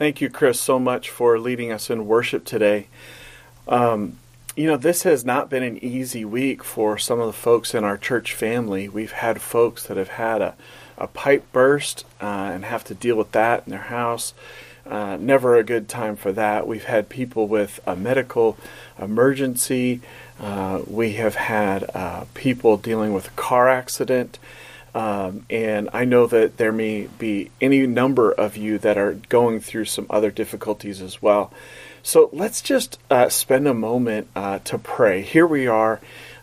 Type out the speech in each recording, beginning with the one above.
Thank you, Chris, so much for leading us in worship today. This has not been an easy week for some of the folks in our church family. We've had folks that have had a pipe burst and have to deal with that in their house. Never a good time for that. We've had people with a medical emergency. We have had people dealing with a car accident. And I know that there may be any number of you that are going through some other difficulties as well. So let's just spend a moment to pray. Here we are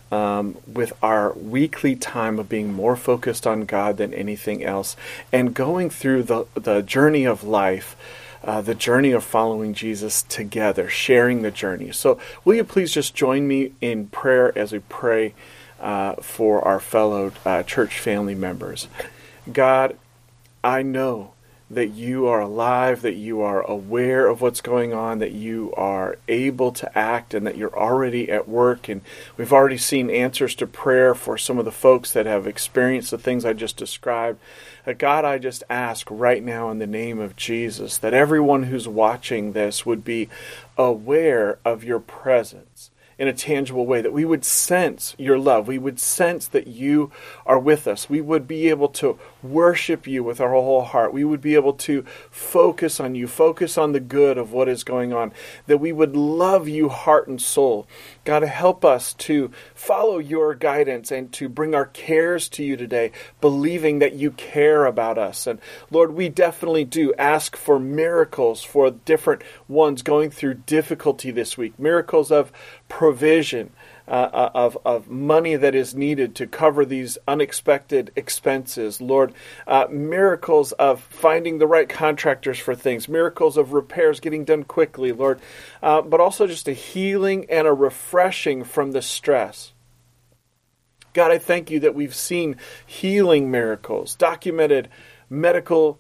with our weekly time of being more focused on God than anything else and going through the journey of life, the journey of following Jesus together, sharing the journey. So will you please just join me in prayer as we pray for our fellow church family members. God, I know that you are alive, that you are aware of what's going on, that you are able to act, and that you're already at work. And we've already seen answers to prayer for some of the folks that have experienced the things I just described. God, I just ask right now in the name of Jesus that everyone who's watching this would be aware of your presence in a tangible way, that we would sense your love. We would sense that you are with us. We would be able to worship you with our whole heart. We would be able to focus on you, focus on the good of what is going on, that we would love you heart and soul. God, help us to follow your guidance and to bring our cares to you today, believing that you care about us. And Lord, we definitely do ask for miracles for different ones going through difficulty this week, miracles of provision, of money that is needed to cover these unexpected expenses. Lord, miracles of finding the right contractors for things, miracles of repairs getting done quickly, Lord, but also just a healing and a refreshing from the stress. God, I thank you that we've seen healing miracles, documented medical,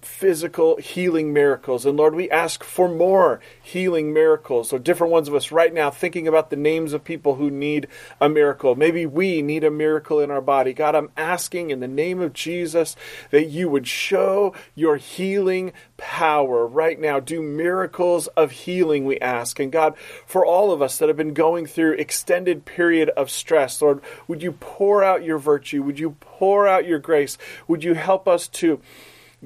physical healing miracles. And Lord, we ask for more healing miracles. So different ones of us right now thinking about the names of people who need a miracle. Maybe we need a miracle in our body. God, I'm asking in the name of Jesus that you would show your healing power right now. Do miracles of healing, we ask. And God, for all of us that have been going through extended period of stress, Lord, would you pour out your virtue? Would you pour out your grace? Would you help us to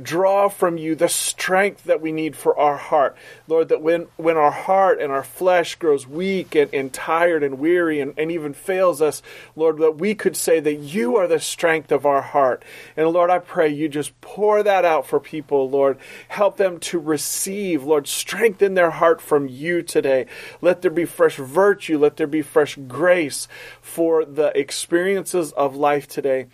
draw from you the strength that we need for our heart. Lord, that when our heart and our flesh grows weak and tired and weary and even fails us, Lord, that we could say that you are the strength of our heart. And Lord, I pray you just pour that out for people, Lord. Help them to receive, Lord, strengthen their heart from you today. Let there be fresh virtue. Let there be fresh grace for the experiences of life today.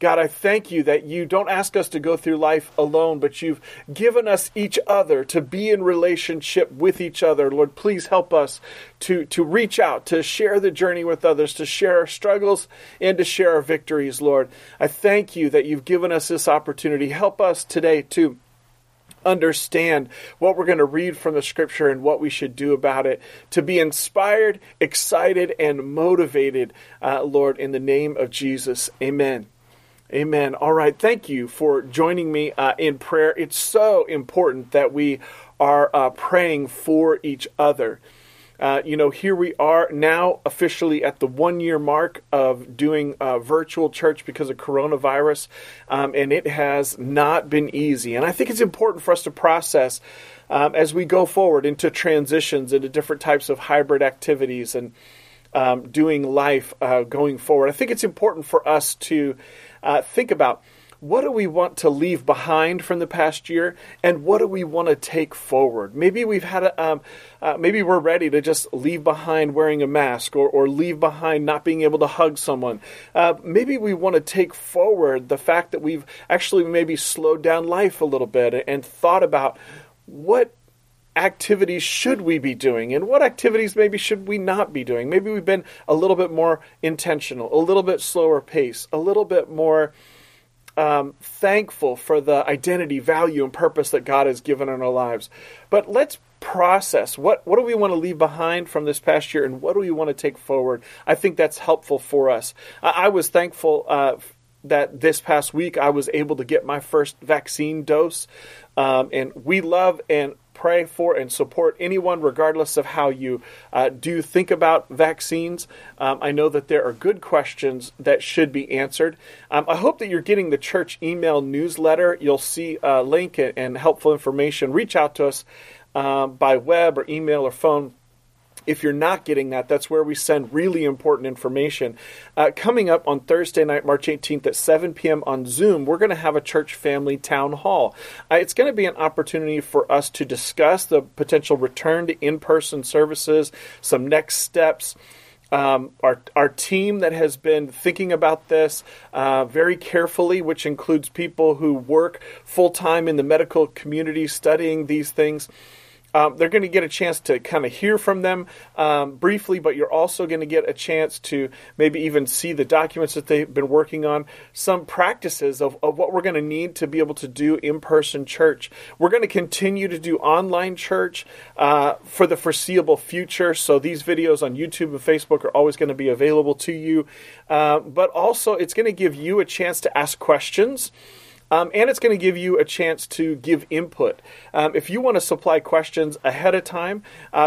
God, I thank you that you don't ask us to go through life alone, but you've given us each other to be in relationship with each other. Lord, please help us to reach out, to share the journey with others, to share our struggles, and to share our victories, Lord. I thank you that you've given us this opportunity. Help us today to understand what we're going to read from the scripture and what we should do about it, to be inspired, excited, and motivated, Lord, in the name of Jesus. Amen. Amen. All right. Thank you for joining me in prayer. It's so important that we are praying for each other. Here we are now officially at the 1-year mark of doing virtual church because of coronavirus, and it has not been easy. And I think it's important for us to process as we go forward into transitions, into different types of hybrid activities and doing life going forward. I think it's important for us to think about what do we want to leave behind from the past year and what do we want to take forward? Maybe we've had maybe we're ready to just leave behind wearing a mask or leave behind not being able to hug someone. Maybe we want to take forward the fact that we've actually maybe slowed down life a little bit and thought about what activities should we be doing and what activities maybe should we not be doing. Maybe we've been a little bit more intentional, a little bit slower pace, a little bit more thankful for the identity, value, and purpose that God has given in our lives. But let's process what do we want to leave behind from this past year and what do we want to take forward. I think that's helpful for us. I was thankful that this past week I was able to get my first vaccine dose. And we love and pray for and support anyone, regardless of how you do think about vaccines. I know that there are good questions that should be answered. I hope that you're getting the church email newsletter. You'll see a link and helpful information. Reach out to us by web or email or phone. If you're not getting that, that's where we send really important information. Coming up on Thursday night, March 18th at 7 p.m. on Zoom, we're going to have a church family town hall. It's going to be an opportunity for us to discuss the potential return to in-person services, some next steps. Our team that has been thinking about this very carefully, which includes people who work full-time in the medical community studying these things. They're going to get a chance to kind of hear from them briefly, but you're also going to get a chance to maybe even see the documents that they've been working on, some practices of what we're going to need to be able to do in-person church. We're going to continue to do online church for the foreseeable future, so these videos on YouTube and Facebook are always going to be available to you. But also, it's going to give you a chance to ask questions. And it's going to give you a chance to give input. If you want to supply questions ahead of time,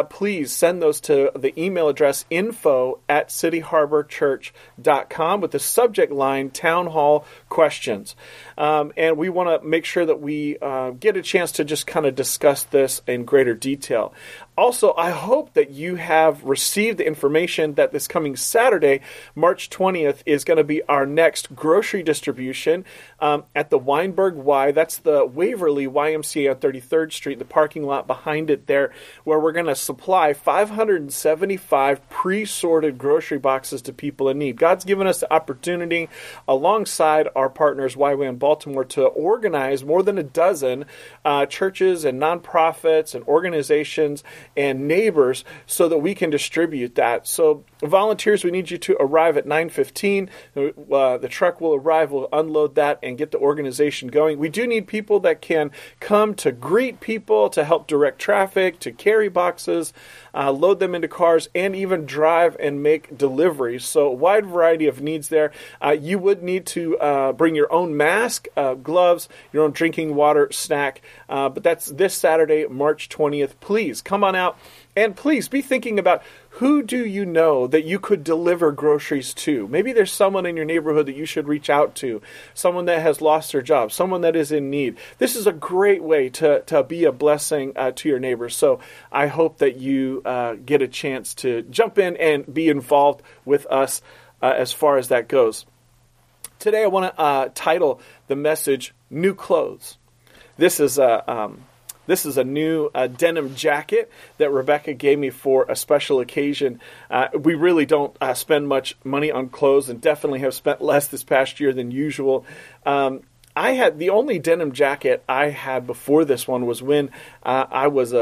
please send those to the email address info@cityharborchurch.com with the subject line Town Hall Questions. And we want to make sure that we get a chance to just kind of discuss this in greater detail. Also, I hope that you have received the information that this coming Saturday, March 20th, is going to be our next grocery distribution at the Weinberg Y. That's the Waverly YMCA on 33rd Street, the parking lot behind it there, where we're going to supply 575 pre-sorted grocery boxes to people in need. God's given us the opportunity, alongside our partners YWAM Baltimore, to organize more than a dozen churches and nonprofits and organizations and neighbors so that we can distribute that. So volunteers, we need you to arrive at 9:15. The truck will arrive, we'll unload that and get the organization going. We do need people that can come to greet people, to help direct traffic, to carry boxes, load them into cars, and even drive and make deliveries. So a wide variety of needs there. You would need to bring your own mask, gloves, your own drinking water, snack. But that's this Saturday, March 20th. Please come on out. And please be thinking about, who do you know that you could deliver groceries to? Maybe there's someone in your neighborhood that you should reach out to, someone that has lost their job, someone that is in need. This is a great way to be a blessing to your neighbors. So I hope that you get a chance to jump in and be involved with us as far as that goes. Today I want to title the message, New Clothes. This is a new denim jacket that Rebecca gave me for a special occasion. We really don't spend much money on clothes, and definitely have spent less this past year than usual. I had the only denim jacket I had before this one was when I was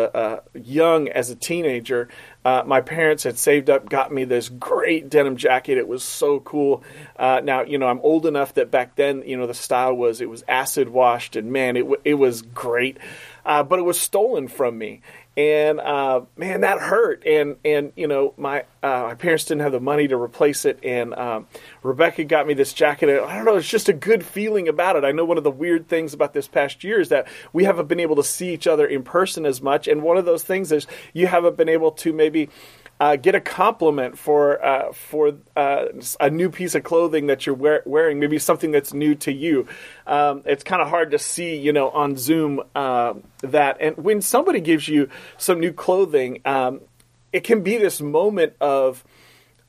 young as a teenager. My parents had saved up, got me this great denim jacket. It was so cool. Now, you know, I'm old enough that back then, you know, the style was, it was acid washed, and man, it was great. But it was stolen from me. And, man, that hurt. And you know, my parents didn't have the money to replace it. And Rebecca got me this jacket. And I don't know, it's just a good feeling about it. I know one of the weird things about this past year is that we haven't been able to see each other in person as much. And one of those things is you haven't been able to maybe get a compliment for a new piece of clothing that you're wearing, maybe something that's new to you. It's kind of hard to see, you know, on Zoom that. And when somebody gives you some new clothing, it can be this moment of,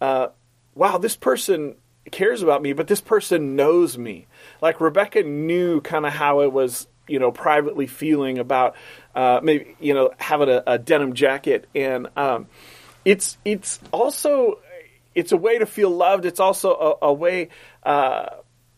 wow, this person cares about me, but this person knows me. Like Rebecca knew kind of how it was, you know, privately feeling about maybe, you know, having a denim jacket. And it's also a way to feel loved. It's also a way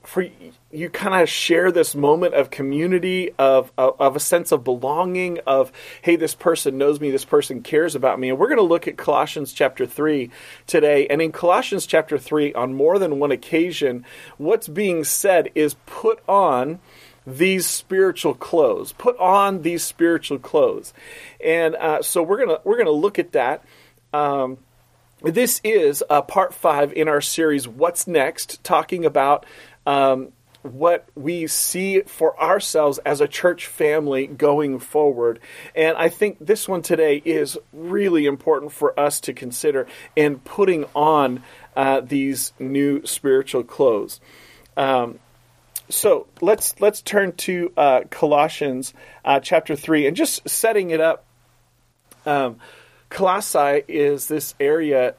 for you kind of share this moment of community, of a sense of belonging, of, hey, this person knows me, this person cares about me. And we're going to look at Colossians chapter 3 today. And in Colossians chapter 3, on more than one occasion, what's being said is put on these spiritual clothes. Put on these spiritual clothes. And so we're gonna look at that. This is part 5 in our series, What's Next?, talking about what we see for ourselves as a church family going forward. And I think this one today is really important for us to consider in putting on these new spiritual clothes. So let's turn to Colossians chapter 3, and just setting it up. Colossae is this area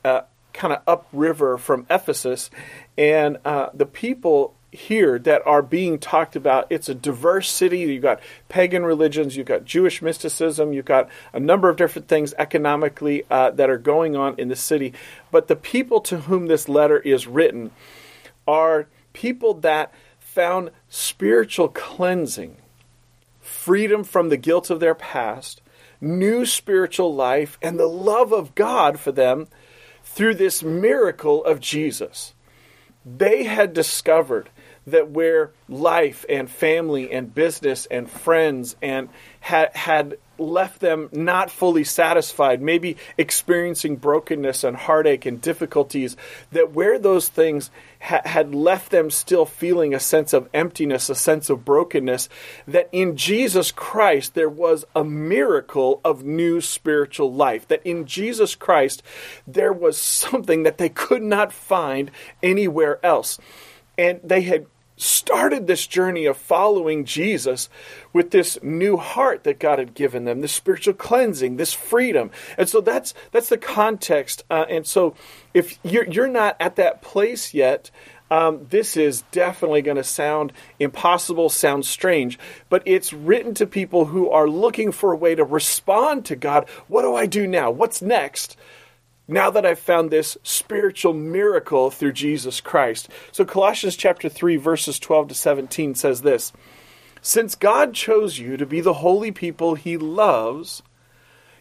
kind of upriver from Ephesus, and the people here that are being talked about, it's a diverse city. You've got pagan religions, you've got Jewish mysticism, you've got a number of different things economically that are going on in the city. But the people to whom this letter is written are people that found spiritual cleansing, freedom from the guilt of their past, new spiritual life, and the love of God for them through this miracle of Jesus. They had discovered that where life and family and business and friends and had left them not fully satisfied, maybe experiencing brokenness and heartache and difficulties, that where those things had left them still feeling a sense of emptiness, a sense of brokenness, that in Jesus Christ there was a miracle of new spiritual life, that in Jesus Christ there was something that they could not find anywhere else. And they had started this journey of following Jesus with this new heart that God had given them, this spiritual cleansing, this freedom. And so that's the context. And so if you're not at that place yet, this is definitely going to sound impossible, sound strange. But it's written to people who are looking for a way to respond to God. What do I do now? What's next? Now that I've found this spiritual miracle through Jesus Christ. So Colossians chapter 3, verses 12 to 17 says this: "Since God chose you to be the holy people he loves,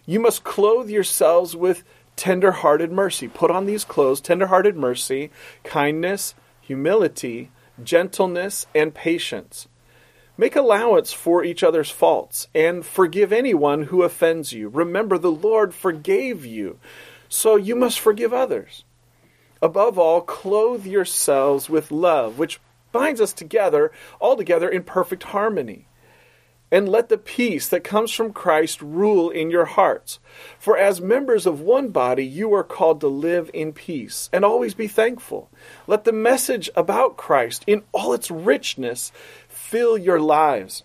you must clothe yourselves with tender-hearted mercy." Put on these clothes, tender-hearted mercy, kindness, humility, gentleness, and patience. "Make allowance for each other's faults and forgive anyone who offends you. Remember, the Lord forgave you, so you must forgive others. Above all, clothe yourselves with love, which binds us together, all together in perfect harmony. And let the peace that comes from Christ rule in your hearts. For as members of one body, you are called to live in peace and always be thankful. Let the message about Christ in all its richness fill your lives.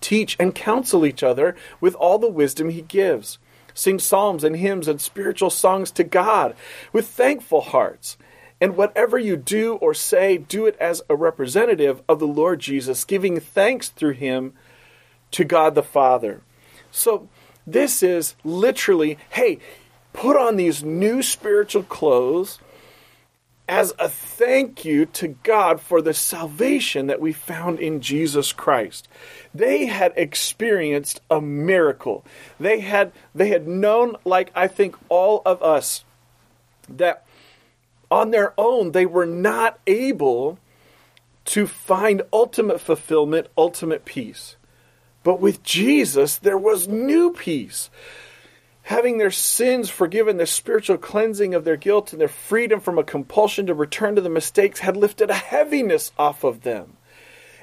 Teach and counsel each other with all the wisdom he gives. Sing psalms and hymns and spiritual songs to God with thankful hearts. And whatever you do or say, do it as a representative of the Lord Jesus, giving thanks through him to God the Father." So this is literally, hey, put on these new spiritual clothes as a thank you to God for the salvation that we found in Jesus Christ. They had experienced a miracle. They had known, like I think all of us, that on their own they were not able to find ultimate fulfillment, ultimate peace. But with Jesus, there was new peace. Having their sins forgiven, the spiritual cleansing of their guilt, and their freedom from a compulsion to return to the mistakes had lifted a heaviness off of them.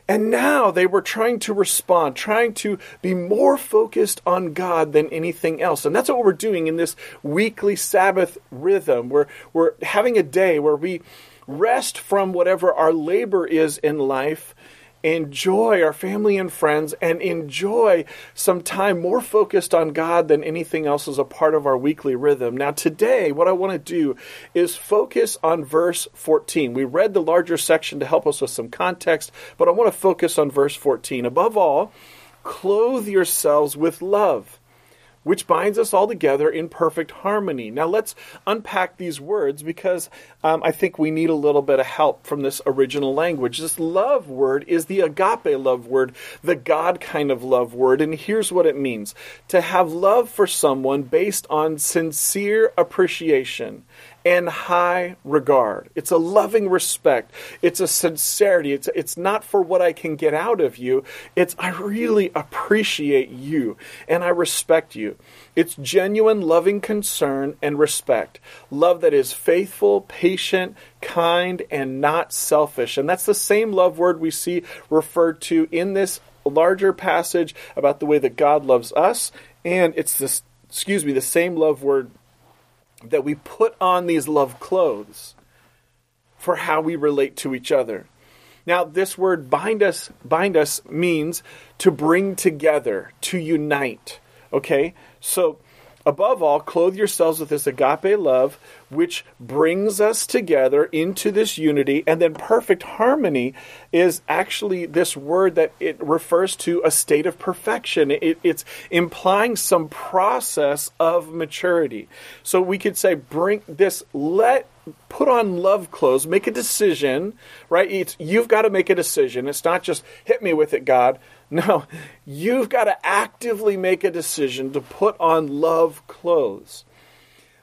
And now they were trying to respond, trying to be more focused on God than anything else. And that's what we're doing in this weekly Sabbath rhythm. We're having a day where we rest from whatever our labor is in life, enjoy our family and friends, and enjoy some time more focused on God than anything else as a part of our weekly rhythm. Now today, what I want to do is focus on verse 14. We read the larger section to help us with some context, but I want to focus on verse 14. "Above all, clothe yourselves with love, which binds us all together in perfect harmony." Now let's unpack these words, because I think we need a little bit of help from this original language. This love word is the agape love word, the God kind of love word, and here's what it means: to have love for someone based on sincere appreciation and high regard. It's a loving respect. It's a sincerity. It's not for what I can get out of you. It's I really appreciate you and I respect you. It's genuine loving concern and respect. Love that is faithful, patient, kind, and not selfish. And that's the same love word we see referred to in this larger passage about the way that God loves us. And it's this, the same love word that we put on these love clothes for how we relate to each other. Now, this word bind us means to bring together, to unite. Okay? So, above all, clothe yourselves with this agape love, which brings us together into this unity. And then perfect harmony is actually this word that it refers to a state of perfection. It's implying some process of maturity. So we could say, put on love clothes, make a decision, right? You've got to make a decision. It's not just hit me with it, God. No, you've got to actively make a decision to put on love clothes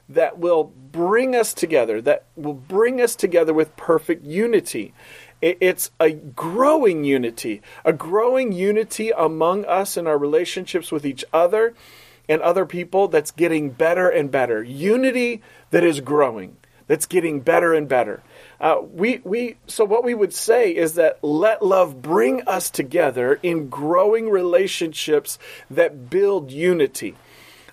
that will bring us together, with perfect unity. It's a growing unity among us in our relationships with each other and other people that's getting better and better. Unity that is growing, that's getting better and better. So what we would say is that let love bring us together in growing relationships that build unity.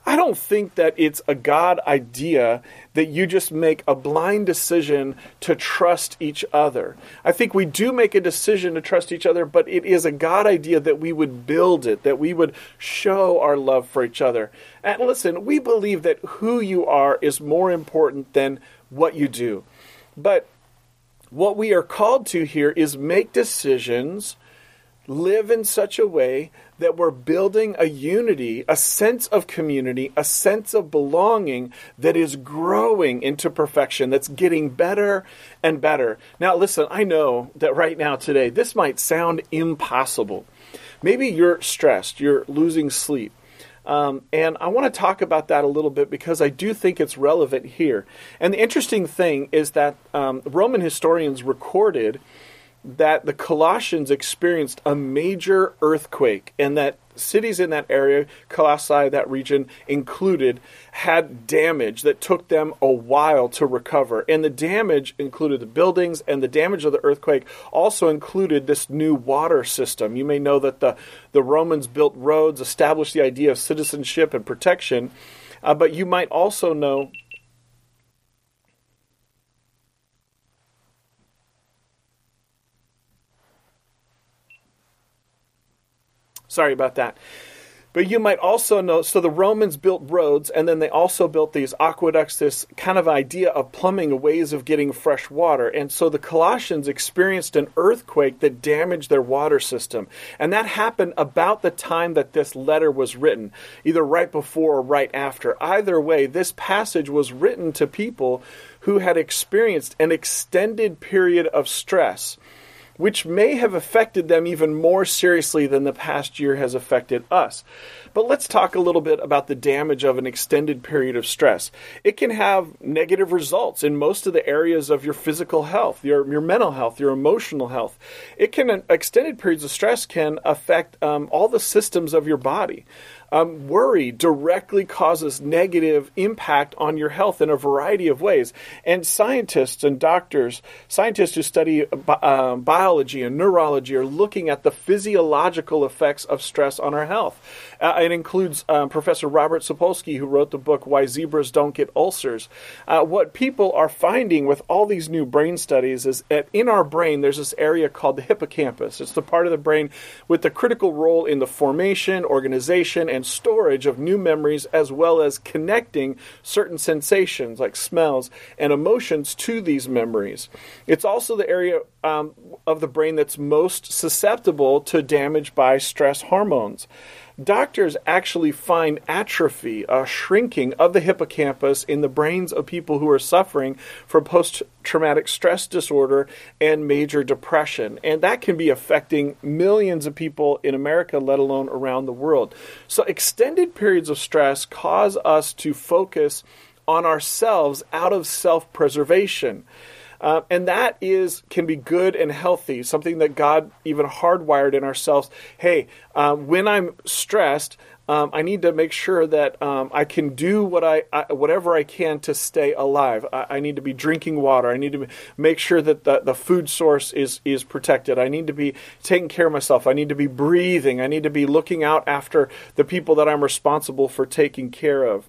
I don't think that it's a God idea that you just make a blind decision to trust each other. I think we do make a decision to trust each other, but it is a God idea that we would build it, that we would show our love for each other. And listen, we believe that who you are is more important than what you do. But what we are called to here is make decisions, live in such a way that we're building a unity, a sense of community, a sense of belonging that is growing into perfection, that's getting better and better. Now, listen, I know that right now today, this might sound impossible. Maybe you're stressed, you're losing sleep. And I want to talk about that a little bit because I do think it's relevant here. And the interesting thing is that Roman historians recorded that the Colossians experienced a major earthquake and that cities in that area, Colossae, that region included, had damage that took them a while to recover. And the damage included the buildings, and the damage of the earthquake also included this new water system. You may know that the Romans built roads, established the idea of citizenship and protection, but you might also know... Sorry about that. But you might also know, so the Romans built roads, and then they also built these aqueducts, this kind of idea of plumbing, ways of getting fresh water. And so the Colossians experienced an earthquake that damaged their water system. And that happened about the time that this letter was written, either right before or right after. Either way, this passage was written to people who had experienced an extended period of stress, which may have affected them even more seriously than the past year has affected us. But let's talk a little bit about the damage of an extended period of stress. It can have negative results in most of the areas of your physical health, your mental health, your emotional health. Extended periods of stress can affect all the systems of your body. Worry directly causes negative impact on your health in a variety of ways. And scientists and doctors, scientists who study biology and neurology are looking at the physiological effects of stress on our health. It includes Professor Robert Sapolsky, who wrote the book, Why Zebras Don't Get Ulcers. What people are finding with all these new brain studies is that in our brain, there's this area called the hippocampus. It's the part of the brain with the critical role in the formation, organization, and storage of new memories, as well as connecting certain sensations like smells and emotions to these memories. It's also the area of the brain that's most susceptible to damage by stress hormones. Doctors actually find atrophy, a shrinking of the hippocampus in the brains of people who are suffering from post-traumatic stress disorder and major depression. And that can be affecting millions of people in America, let alone around the world. So extended periods of stress cause us to focus on ourselves out of self-preservation. And that can be good and healthy, something that God even hardwired in ourselves. Hey, when I'm stressed, I need to make sure that I can do whatever I can to stay alive. I need to be drinking water. I need to make sure that the food source is protected. I need to be taking care of myself. I need to be breathing. I need to be looking out after the people that I'm responsible for taking care of.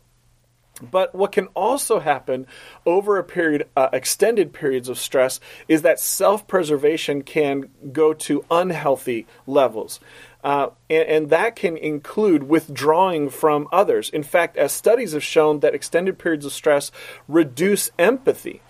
But what can also happen over a period, extended periods of stress, is that self-preservation can go to unhealthy levels. And that can include withdrawing from others. In fact, as studies have shown that extended periods of stress reduce empathy.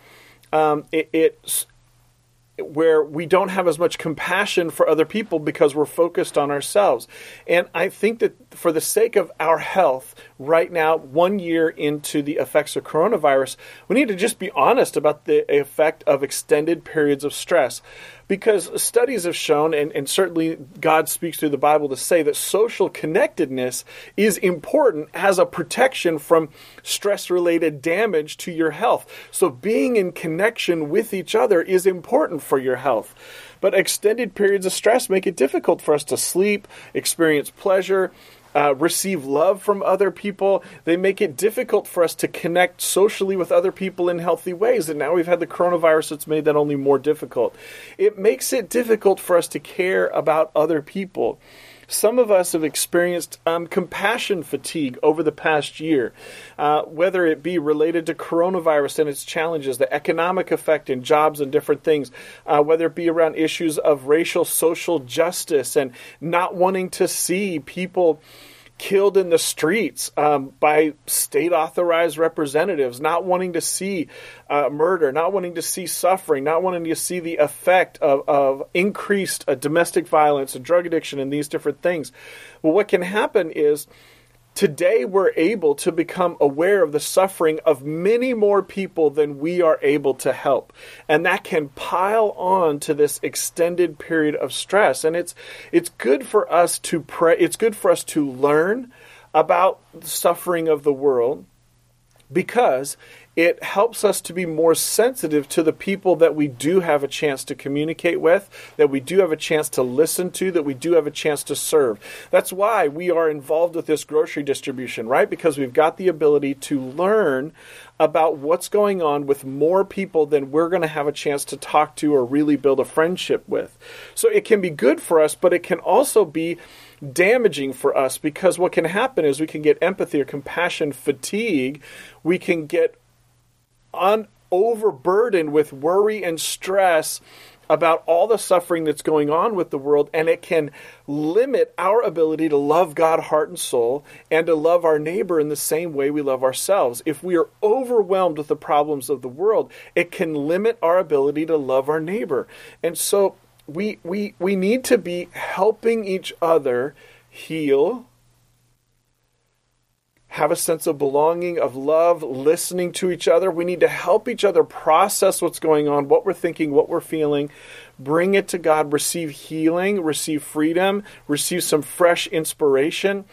Where we don't have as much compassion for other people because we're focused on ourselves. And I think that for the sake of our health right now, 1 year into the effects of coronavirus, we need to just be honest about the effect of extended periods of stress. Because studies have shown, and certainly God speaks through the Bible to say that social connectedness is important as a protection from stress-related damage to your health. So being in connection with each other is important for your health. But extended periods of stress make it difficult for us to sleep, experience pleasure, receive love from other people. They make it difficult for us to connect socially with other people in healthy ways. And now we've had the coronavirus that's made that only more difficult. It makes it difficult for us to care about other people. Some of us have experienced compassion fatigue over the past year, whether it be related to coronavirus and its challenges, the economic effect in jobs and different things, whether it be around issues of racial, social justice and not wanting to see people killed in the streets by state-authorized representatives, not wanting to see murder, not wanting to see suffering, not wanting to see the effect of increased domestic violence and drug addiction and these different things. Well, what can happen is today we're able to become aware of the suffering of many more people than we are able to help. And that can pile on to this extended period of stress. And it's good for us to pray. It's good for us to learn about the suffering of the world because it helps us to be more sensitive to the people that we do have a chance to communicate with, that we do have a chance to listen to, that we do have a chance to serve. That's why we are involved with this grocery distribution, right? Because we've got the ability to learn about what's going on with more people than we're going to have a chance to talk to or really build a friendship with. So it can be good for us, but it can also be damaging for us because what can happen is we can get empathy or compassion fatigue. We can get overburdened with worry and stress about all the suffering that's going on with the world, and it can limit our ability to love God heart and soul and to love our neighbor in the same way we love ourselves. If we are overwhelmed with the problems of the world, it can limit our ability to love our neighbor. And so we need to be helping each other heal, have a sense of belonging, of love, listening to each other. We need to help each other process what's going on, what we're thinking, what we're feeling, bring it to God, receive healing, receive freedom, receive some fresh inspiration,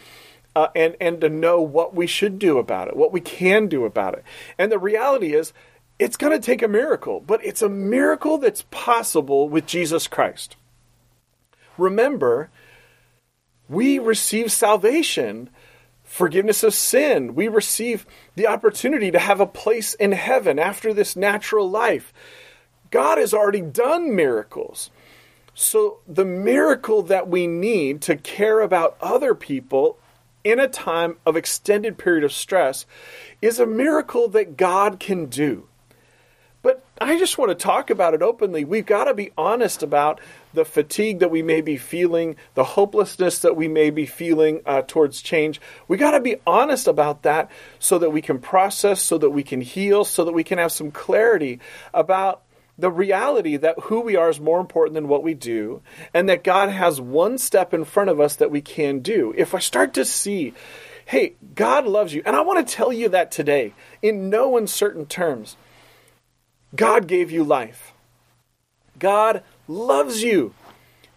and to know what we should do about it, what we can do about it. And the reality is, it's going to take a miracle, but it's a miracle that's possible with Jesus Christ. Remember, we receive salvation, forgiveness of sin. We receive the opportunity to have a place in heaven after this natural life. God has already done miracles. So the miracle that we need to care about other people in a time of extended period of stress is a miracle that God can do. But I just want to talk about it openly. We've got to be honest about the fatigue that we may be feeling, the hopelessness that we may be feeling towards change. We got to be honest about that so that we can process, so that we can heal, so that we can have some clarity about the reality that who we are is more important than what we do, and that God has one step in front of us that we can do. If I start to see, hey, God loves you, and I want to tell you that today in no uncertain terms. God gave you life. God loves you.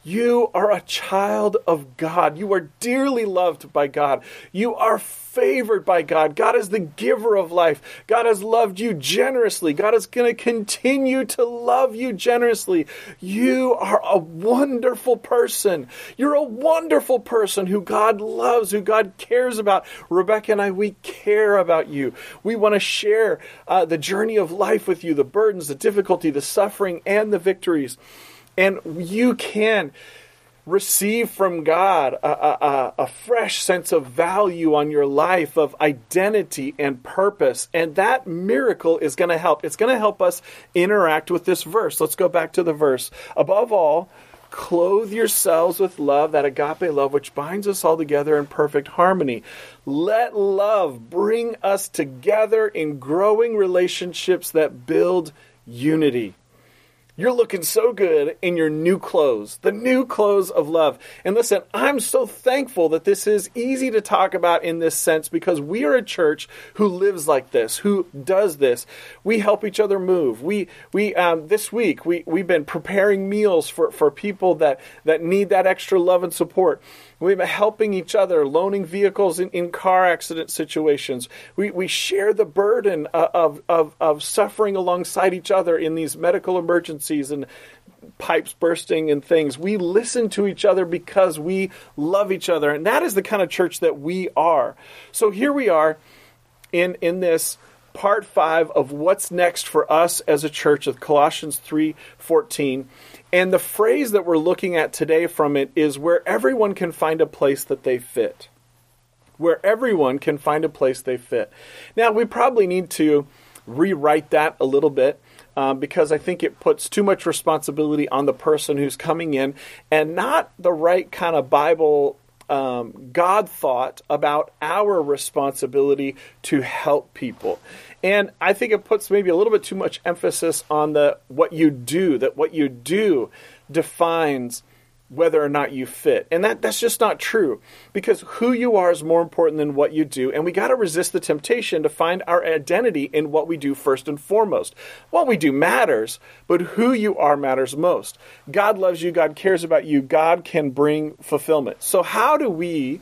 You are a child of God. You are dearly loved by God. You are favored by God. God is the giver of life. God has loved you generously. God is going to continue to love you generously. You are a wonderful person. You're a wonderful person who God loves, who God cares about. Rebecca and I, we care about you. We want to share the journey of life with you, the burdens, the difficulty, the suffering, and the victories. And you can receive from God a fresh sense of value on your life, of identity and purpose. And that miracle is going to help. It's going to help us interact with this verse. Let's go back to the verse. Above all, clothe yourselves with love, that agape love which binds us all together in perfect harmony. Let love bring us together in growing relationships that build unity. You're looking so good in your new clothes, the new clothes of love. And listen, I'm so thankful that this is easy to talk about in this sense, because we are a church who lives like this, who does this. We help each other move. This week, we've been preparing meals for people that need that extra love and support. We've been helping each other, loaning vehicles in car accident situations. We share the burden of suffering alongside each other in these medical emergencies and pipes bursting and things. We listen to each other because we love each other. And that is the kind of church that we are. So here we are in this part 5 of what's next for us as a church of Colossians 3:14. And the phrase that we're looking at today from it is where everyone can find a place that they fit. Where everyone can find a place they fit. Now, we probably need to rewrite that a little bit because I think it puts too much responsibility on the person who's coming in, and not the right kind of Bible God thought about our responsibility to help people. And I think it puts maybe a little bit too much emphasis on what you do defines whether or not you fit. And that's just not true, because who you are is more important than what you do. And we got to resist the temptation to find our identity in what we do first and foremost. What we do matters, but who you are matters most. God loves you. God cares about you. God can bring fulfillment. So how do we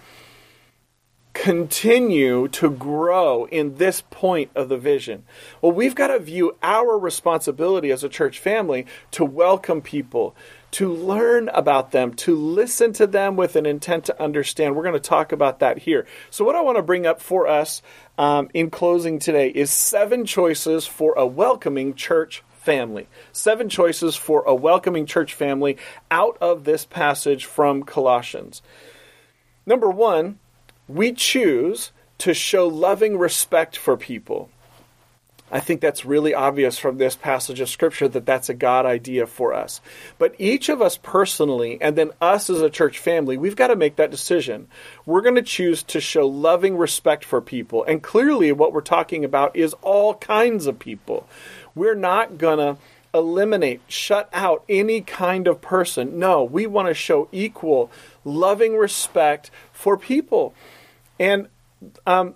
continue to grow in this point of the vision? Well, we've got to view our responsibility as a church family to welcome people, to learn about them, to listen to them with an intent to understand. We're going to talk about that here. So what I want to bring up for us in closing today is 7 choices for a welcoming church family. 7 choices for a welcoming church family out of this passage from Colossians. Number 1, we choose to show loving respect for people. I think that's really obvious from this passage of Scripture that that's a God idea for us. But each of us personally, and then us as a church family, we've got to make that decision. We're going to choose to show loving respect for people. And clearly what we're talking about is all kinds of people. We're not going to eliminate, shut out any kind of person. No, we want to show equal, loving respect for people. And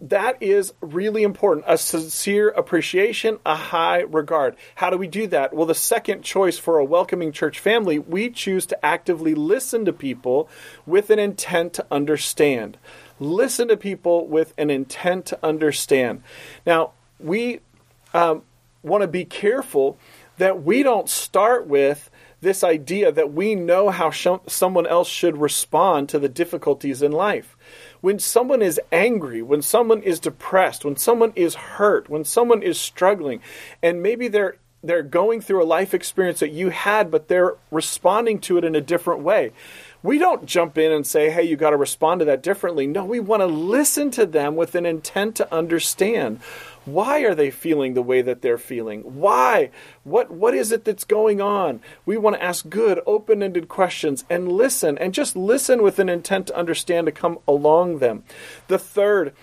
that is really important. A sincere appreciation, a high regard. How do we do that? Well, the second choice for a welcoming church family, we choose to actively listen to people with an intent to understand. Listen to people with an intent to understand. Now, we want to be careful that we don't start with this idea that we know how someone else should respond to the difficulties in life. When someone is angry, when someone is depressed, when someone is hurt, when someone is struggling, and maybe they're going through a life experience that you had, but they're responding to it in a different way. We don't jump in and say, hey, you got to respond to that differently. No, we want to listen to them with an intent to understand. Why are they feeling the way that they're feeling? Why? What is it that's going on? We want to ask good, open-ended questions and listen, and just listen with an intent to understand, to come along them. The third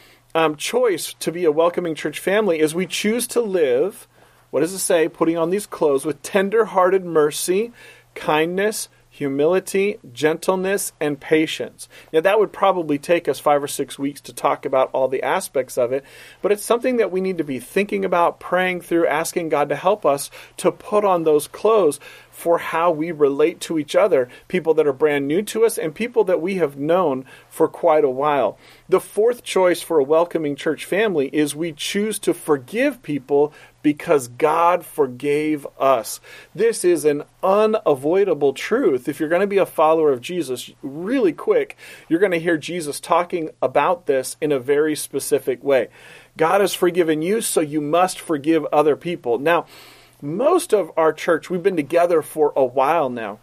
choice to be a welcoming church family is we choose to live, what does it say, putting on these clothes, with tender-hearted mercy, kindness, humility, gentleness, and patience. Now, that would probably take us 5 or 6 weeks to talk about all the aspects of it, but it's something that we need to be thinking about, praying through, asking God to help us to put on those clothes for how we relate to each other, people that are brand new to us and people that we have known for quite a while. The fourth choice for a welcoming church family is we choose to forgive people because God forgave us. This is an unavoidable truth. If you're going to be a follower of Jesus, really quick, you're going to hear Jesus talking about this in a very specific way. God has forgiven you, so you must forgive other people. Now, most of our church, we've been together for a while now.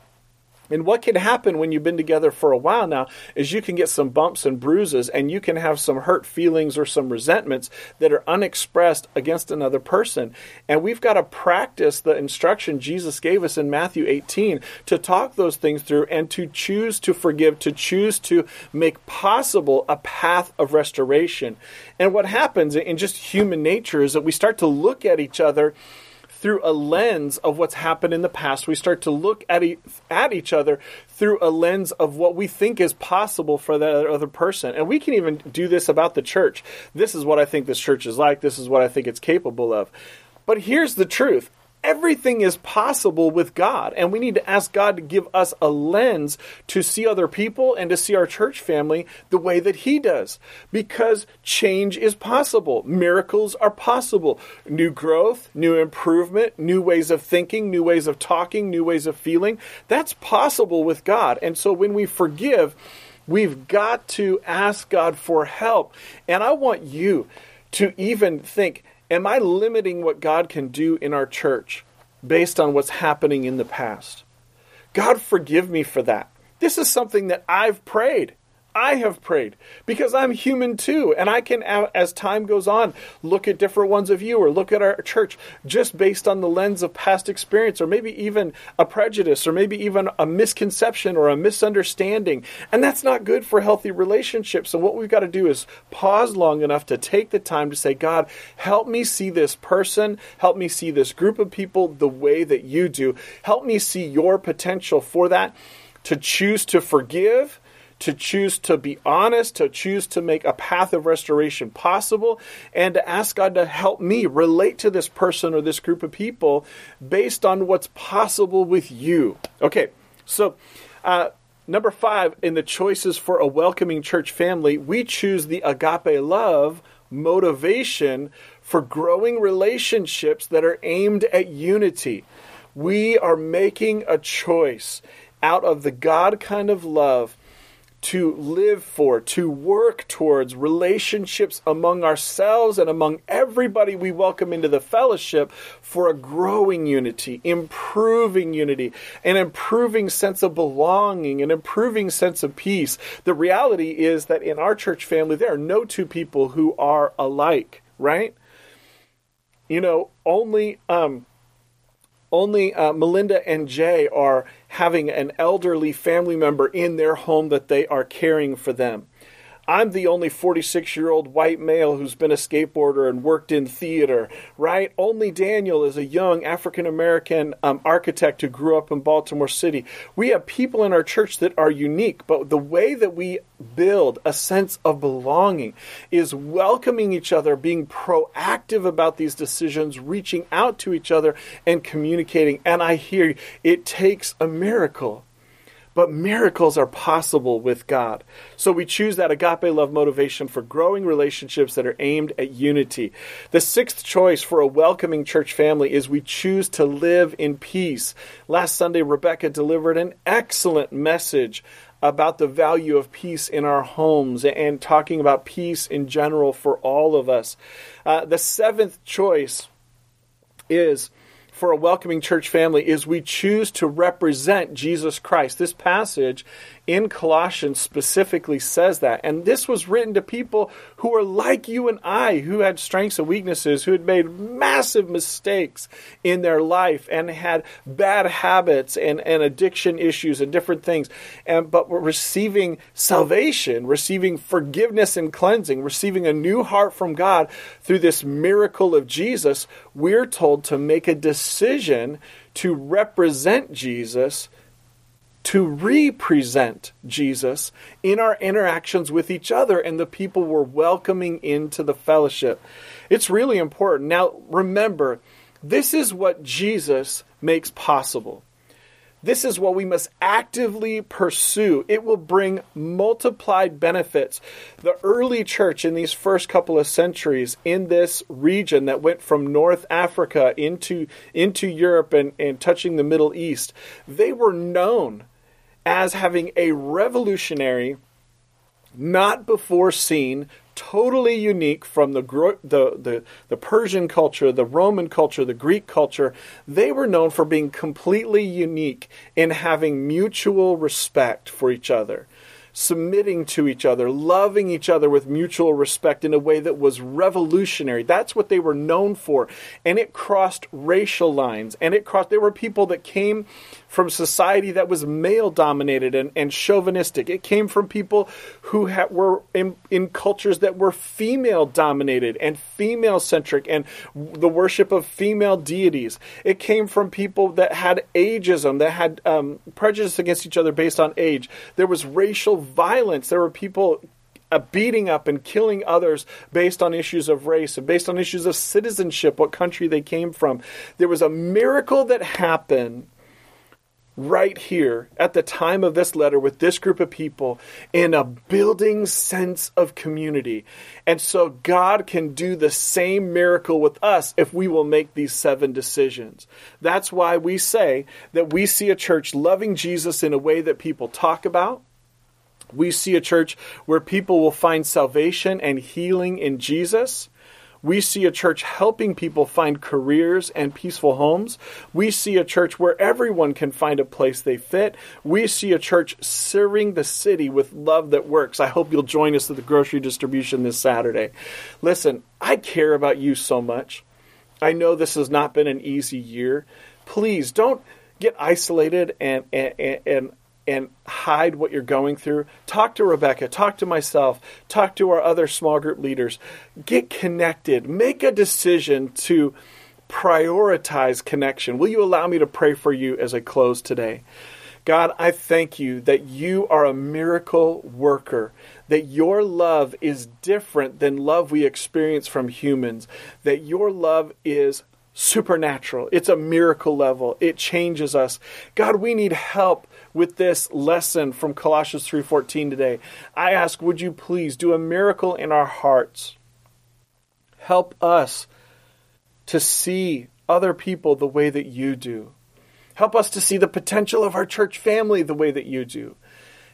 And what can happen when you've been together for a while now is you can get some bumps and bruises, and you can have some hurt feelings or some resentments that are unexpressed against another person. And we've got to practice the instruction Jesus gave us in Matthew 18 to talk those things through and to choose to forgive, to choose to make possible a path of restoration. And what happens in just human nature is that we start to look at each other through a lens of what's happened in the past. We start to look at each other through a lens of what we think is possible for that other person. And we can even do this about the church. This is what I think this church is like. This is what I think it's capable of. But here's the truth. Everything is possible with God. And we need to ask God to give us a lens to see other people and to see our church family the way that He does. Because change is possible. Miracles are possible. New growth, new improvement, new ways of thinking, new ways of talking, new ways of feeling. That's possible with God. And so when we forgive, we've got to ask God for help. And I want you to even think, am I limiting what God can do in our church based on what's happening in the past? God, forgive me for that. This is something that I've prayed. I have prayed because I'm human too. And I can, as time goes on, look at different ones of you or look at our church just based on the lens of past experience or maybe even a prejudice or maybe even a misconception or a misunderstanding. And that's not good for healthy relationships. So what we've got to do is pause long enough to take the time to say, God, help me see this person. Help me see this group of people the way that you do. Help me see your potential for that, to choose to forgive, to choose to be honest, to choose to make a path of restoration possible, and to ask God to help me relate to this person or this group of people based on what's possible with you. Okay, so number 5 in the choices for a welcoming church family, we choose the agape love motivation for growing relationships that are aimed at unity. We are making a choice out of the God kind of love to live for, to work towards relationships among ourselves and among everybody we welcome into the fellowship for a growing unity, improving unity, an improving sense of belonging, an improving sense of peace. The reality is that in our church family, there are no two people who are alike, right? You know, only Melinda and Jay are having an elderly family member in their home that they are caring for them. I'm the only 46-year-old white male who's been a skateboarder and worked in theater, right? Only Daniel is a young African-American architect who grew up in Baltimore City. We have people in our church that are unique, but the way that we build a sense of belonging is welcoming each other, being proactive about these decisions, reaching out to each other, and communicating. And I hear you, it takes a miracle. But miracles are possible with God. So we choose that agape love motivation for growing relationships that are aimed at unity. The 6th choice for a welcoming church family is we choose to live in peace. Last Sunday, Rebecca delivered an excellent message about the value of peace in our homes and talking about peace in general for all of us. The 7th choice is for a welcoming church family is we choose to represent Jesus Christ. This passage in Colossians specifically says that. And this was written to people who are like you and I, who had strengths and weaknesses, who had made massive mistakes in their life and had bad habits and addiction issues and different things. But were receiving salvation, receiving forgiveness and cleansing, receiving a new heart from God through this miracle of Jesus. We're told to make a decision to represent Jesus, to represent Jesus in our interactions with each other and the people we're welcoming into the fellowship. It's really important. Now, remember, this is what Jesus makes possible. This is what we must actively pursue. It will bring multiplied benefits. The early church in these first couple of centuries in this region that went from North Africa into Europe and touching the Middle East, they were known as having a revolutionary, not before seen, totally unique from the Persian culture, the Roman culture, the Greek culture. They were known for being completely unique in having mutual respect for each other, submitting to each other, loving each other with mutual respect in a way that was revolutionary. That's what they were known for. And it crossed racial lines. And it crossed, there were people that came from society that was male-dominated and chauvinistic. It came from people who were in cultures that were female-dominated and female-centric and the worship of female deities. It came from people that had ageism, that had prejudice against each other based on age. There was racial violence. There were people beating up and killing others based on issues of race and based on issues of citizenship, what country they came from. There was a miracle that happened right here at the time of this letter with this group of people in a building sense of community. And so God can do the same miracle with us if we will make these 7 decisions. That's why we say that we see a church loving Jesus in a way that people talk about. We see a church where people will find salvation and healing in Jesus. We see a church helping people find careers and peaceful homes. We see a church where everyone can find a place they fit. We see a church serving the city with love that works. I hope you'll join us at the grocery distribution this Saturday. Listen, I care about you so much. I know this has not been an easy year. Please don't get isolated and hide what you're going through. Talk to Rebecca, talk to myself, talk to our other small group leaders. Get connected. Make a decision to prioritize connection. Will you allow me to pray for you as I close today? God, I thank you that you are a miracle worker, that your love is different than love we experience from humans, that your love is supernatural. It's a miracle level. It changes us. God, we need help with this lesson from Colossians 3:14 today. I ask, would you please do a miracle in our hearts? Help us to see other people the way that you do. Help us to see the potential of our church family the way that you do.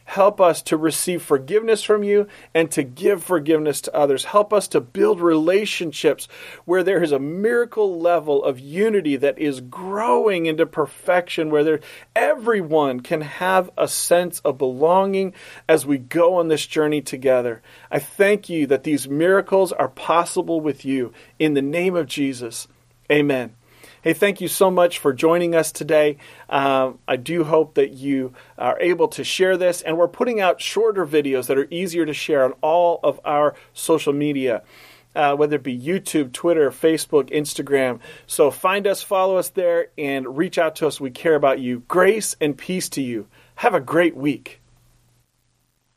Help us to receive forgiveness from you and to give forgiveness to others. Help us to build relationships where there is a miracle level of unity that is growing into perfection, where everyone can have a sense of belonging as we go on this journey together. I thank you that these miracles are possible with you. In the name of Jesus, amen. Hey, thank you so much for joining us today. I do hope that you are able to share this. And we're putting out shorter videos that are easier to share on all of our social media, whether it be YouTube, Twitter, Facebook, Instagram. So find us, follow us there, and reach out to us. We care about you. Grace and peace to you. Have a great week.